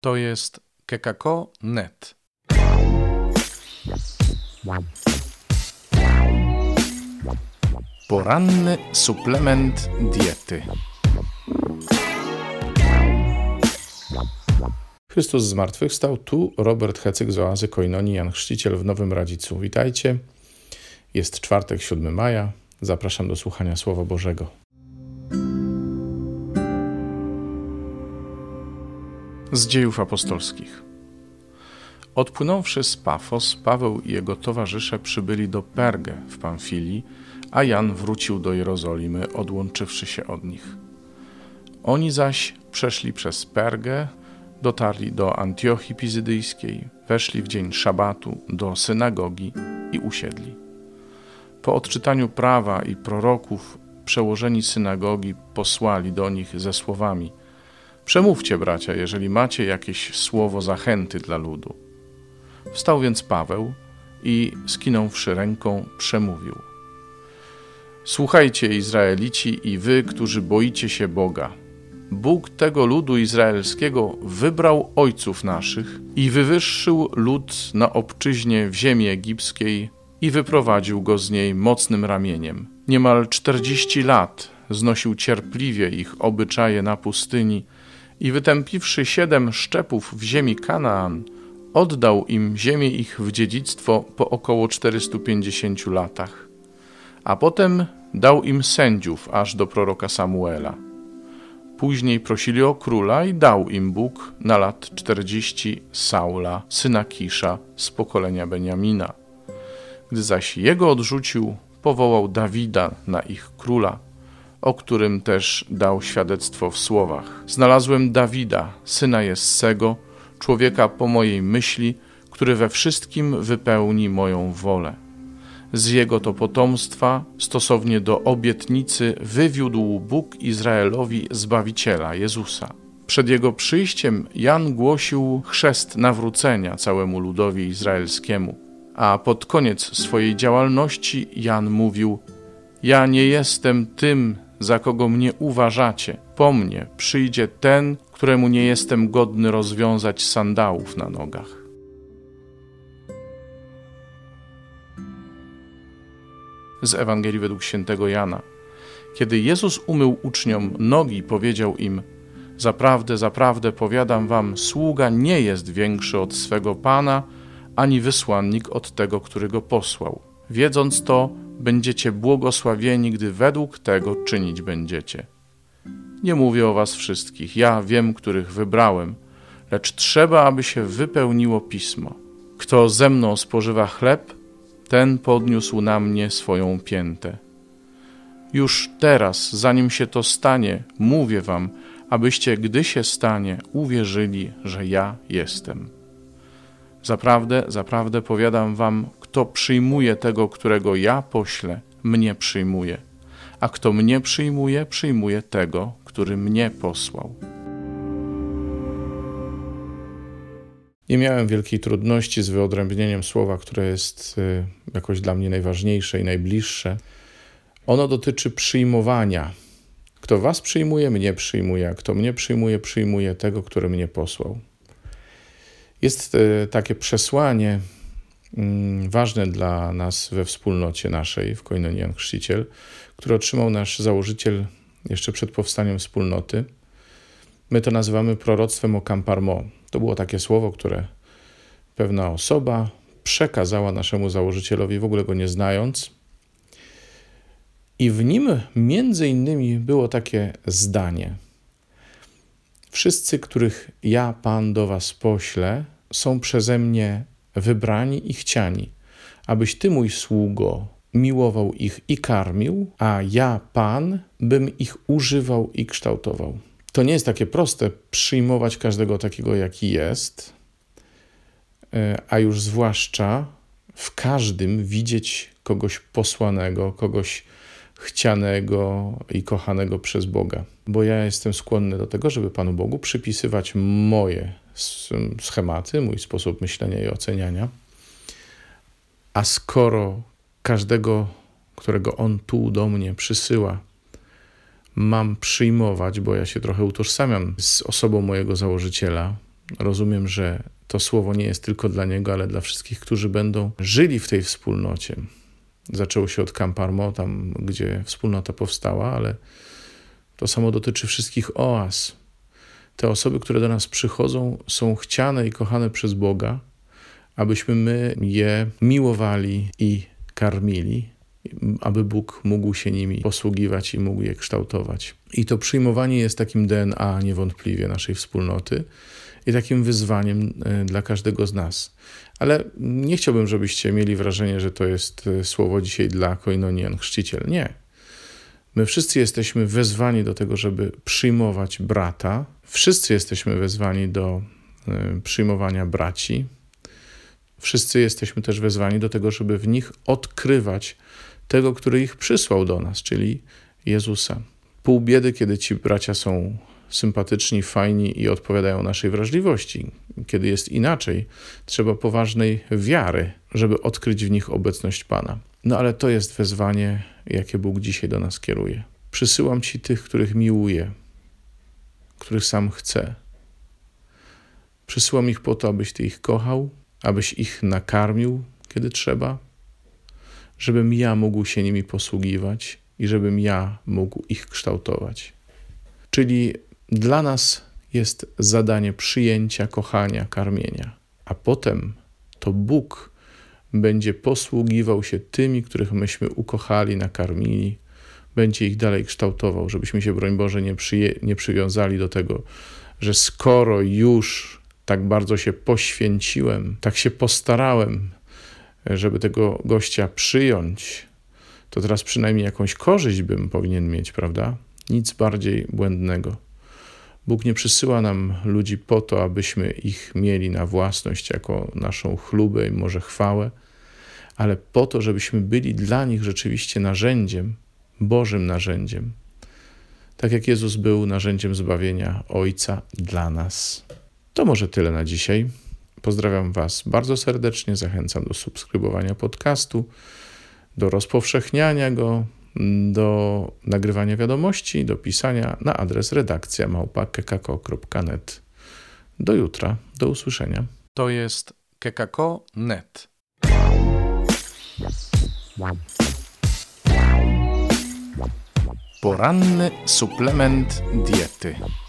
To jest kkk.net. Poranny suplement diety. Chrystus zmartwychwstał. Tu Robert Hecyk z Oazy Koinonii Jan Chrzciciel w Nowym Radzicu. Witajcie. Jest czwartek, 7 maja. Zapraszam do słuchania Słowa Bożego. Z Dziejów Apostolskich. Odpłynąwszy z Pafos, Paweł i jego towarzysze przybyli do Perge w Pamfilii, a Jan wrócił do Jerozolimy, odłączywszy się od nich. Oni zaś przeszli przez Pergę, dotarli do Antiochii Pizydyjskiej, weszli w dzień szabatu do synagogi i usiedli. Po odczytaniu prawa i proroków przełożeni synagogi posłali do nich ze słowami: przemówcie, bracia, jeżeli macie jakieś słowo zachęty dla ludu. Wstał więc Paweł i skinąwszy ręką przemówił: słuchajcie, Izraelici, i wy, którzy boicie się Boga. Bóg tego ludu izraelskiego wybrał ojców naszych i wywyższył lud na obczyźnie w ziemi egipskiej i wyprowadził go z niej mocnym ramieniem. Niemal 40 lat znosił cierpliwie ich obyczaje na pustyni i wytępiwszy 7 szczepów w ziemi Kanaan, oddał im ziemię ich w dziedzictwo po około 450 latach. A potem dał im sędziów aż do proroka Samuela. Później prosili o króla i dał im Bóg na lat 40 Saula, syna Kisza z pokolenia Beniamina. Gdy zaś jego odrzucił, powołał Dawida na ich króla, o którym też dał świadectwo w słowach: znalazłem Dawida, syna Jessego, człowieka po mojej myśli, który we wszystkim wypełni moją wolę. Z jego to potomstwa, stosownie do obietnicy, wywiódł Bóg Izraelowi Zbawiciela, Jezusa. Przed jego przyjściem Jan głosił chrzest nawrócenia całemu ludowi izraelskiemu, a pod koniec swojej działalności Jan mówił: ja nie jestem tym, za kogo mnie uważacie. Po mnie przyjdzie ten, któremu nie jestem godny rozwiązać sandałów na nogach. Z Ewangelii według świętego Jana. Kiedy Jezus umył uczniom nogi, powiedział im: zaprawdę, zaprawdę powiadam wam, sługa nie jest większy od swego Pana, ani wysłannik od tego, który go posłał. Wiedząc to, będziecie błogosławieni, gdy według tego czynić będziecie. Nie mówię o was wszystkich, ja wiem, których wybrałem, lecz trzeba, aby się wypełniło pismo. Kto ze mną spożywa chleb, ten podniósł na mnie swoją piętę. Już teraz, zanim się to stanie, mówię wam, abyście, gdy się stanie, uwierzyli, że ja jestem. Zaprawdę, zaprawdę powiadam wam, kto przyjmuje tego, którego ja poślę, mnie przyjmuje, a kto mnie przyjmuje, przyjmuje tego, który mnie posłał. Nie miałem wielkiej trudności z wyodrębnieniem słowa, które jest jakoś dla mnie najważniejsze i najbliższe. Ono dotyczy przyjmowania. Kto was przyjmuje, mnie przyjmuje, a kto mnie przyjmuje, przyjmuje tego, który mnie posłał. Jest takie przesłanie ważne dla nas we wspólnocie naszej, w Koinonii Jan Chrzciciel, które otrzymał nasz założyciel jeszcze przed powstaniem wspólnoty. My to nazywamy proroctwem o Camparmò. To było takie słowo, które pewna osoba przekazała naszemu założycielowi, w ogóle go nie znając. I w nim między innymi było takie zdanie: wszyscy, których ja, Pan, do was poślę, są przeze mnie wybrani i chciani, abyś ty, mój sługo, miłował ich i karmił, a ja, Pan, bym ich używał i kształtował. To nie jest takie proste przyjmować każdego takiego, jaki jest, a już zwłaszcza w każdym widzieć kogoś posłanego, kogoś chcianego i kochanego przez Boga. Bo ja jestem skłonny do tego, żeby Panu Bogu przypisywać moje schematy, mój sposób myślenia i oceniania. A skoro każdego, którego On tu do mnie przysyła, mam przyjmować, bo ja się trochę utożsamiam z osobą mojego założyciela, Rozumiem, że to słowo nie jest tylko dla niego, ale dla wszystkich, którzy będą żyli w tej wspólnocie. Zaczęło się od Camparmò, tam gdzie wspólnota powstała, ale to samo dotyczy wszystkich oaz. Te osoby, które do nas przychodzą, są chciane i kochane przez Boga, abyśmy my je miłowali i karmili, aby Bóg mógł się nimi posługiwać i mógł je kształtować. I to przyjmowanie jest takim DNA niewątpliwie naszej wspólnoty i takim wyzwaniem dla każdego z nas. Ale nie chciałbym, żebyście mieli wrażenie, że to jest słowo dzisiaj dla koinonii Jan Chrzciciel. Nie. My wszyscy jesteśmy wezwani do tego, żeby przyjmować brata. Wszyscy jesteśmy wezwani do przyjmowania braci. Wszyscy jesteśmy też wezwani do tego, żeby w nich odkrywać tego, który ich przysłał do nas, czyli Jezusa. Pół biedy, kiedy ci bracia są sympatyczni, fajni i odpowiadają naszej wrażliwości. Kiedy jest inaczej, trzeba poważnej wiary, żeby odkryć w nich obecność Pana. No ale to jest wezwanie, jakie Bóg dzisiaj do nas kieruje. Przysyłam ci tych, których miłuję, których sam chcę. Przysyłam ich po to, abyś ty ich kochał, abyś ich nakarmił, kiedy trzeba, żebym ja mógł się nimi posługiwać i żebym ja mógł ich kształtować. Czyli dla nas jest zadanie przyjęcia, kochania, karmienia. A potem to Bóg będzie posługiwał się tymi, których myśmy ukochali, nakarmili. Będzie ich dalej kształtował, żebyśmy się, broń Boże, nie przywiązali do tego, że skoro już tak bardzo się poświęciłem, tak się postarałem, żeby tego gościa przyjąć, to teraz przynajmniej jakąś korzyść bym powinien mieć, prawda? Nic bardziej błędnego. Bóg nie przysyła nam ludzi po to, abyśmy ich mieli na własność jako naszą chlubę i może chwałę, ale po to, żebyśmy byli dla nich rzeczywiście narzędziem, Bożym narzędziem. Tak jak Jezus był narzędziem zbawienia Ojca dla nas. To może tyle na dzisiaj. Pozdrawiam Was bardzo serdecznie, zachęcam do subskrybowania podcastu, do rozpowszechniania go, do nagrywania wiadomości, do pisania na adres redakcja@kkk.net. Do jutra, do usłyszenia. To jest kkk.net. Poranny suplement diety.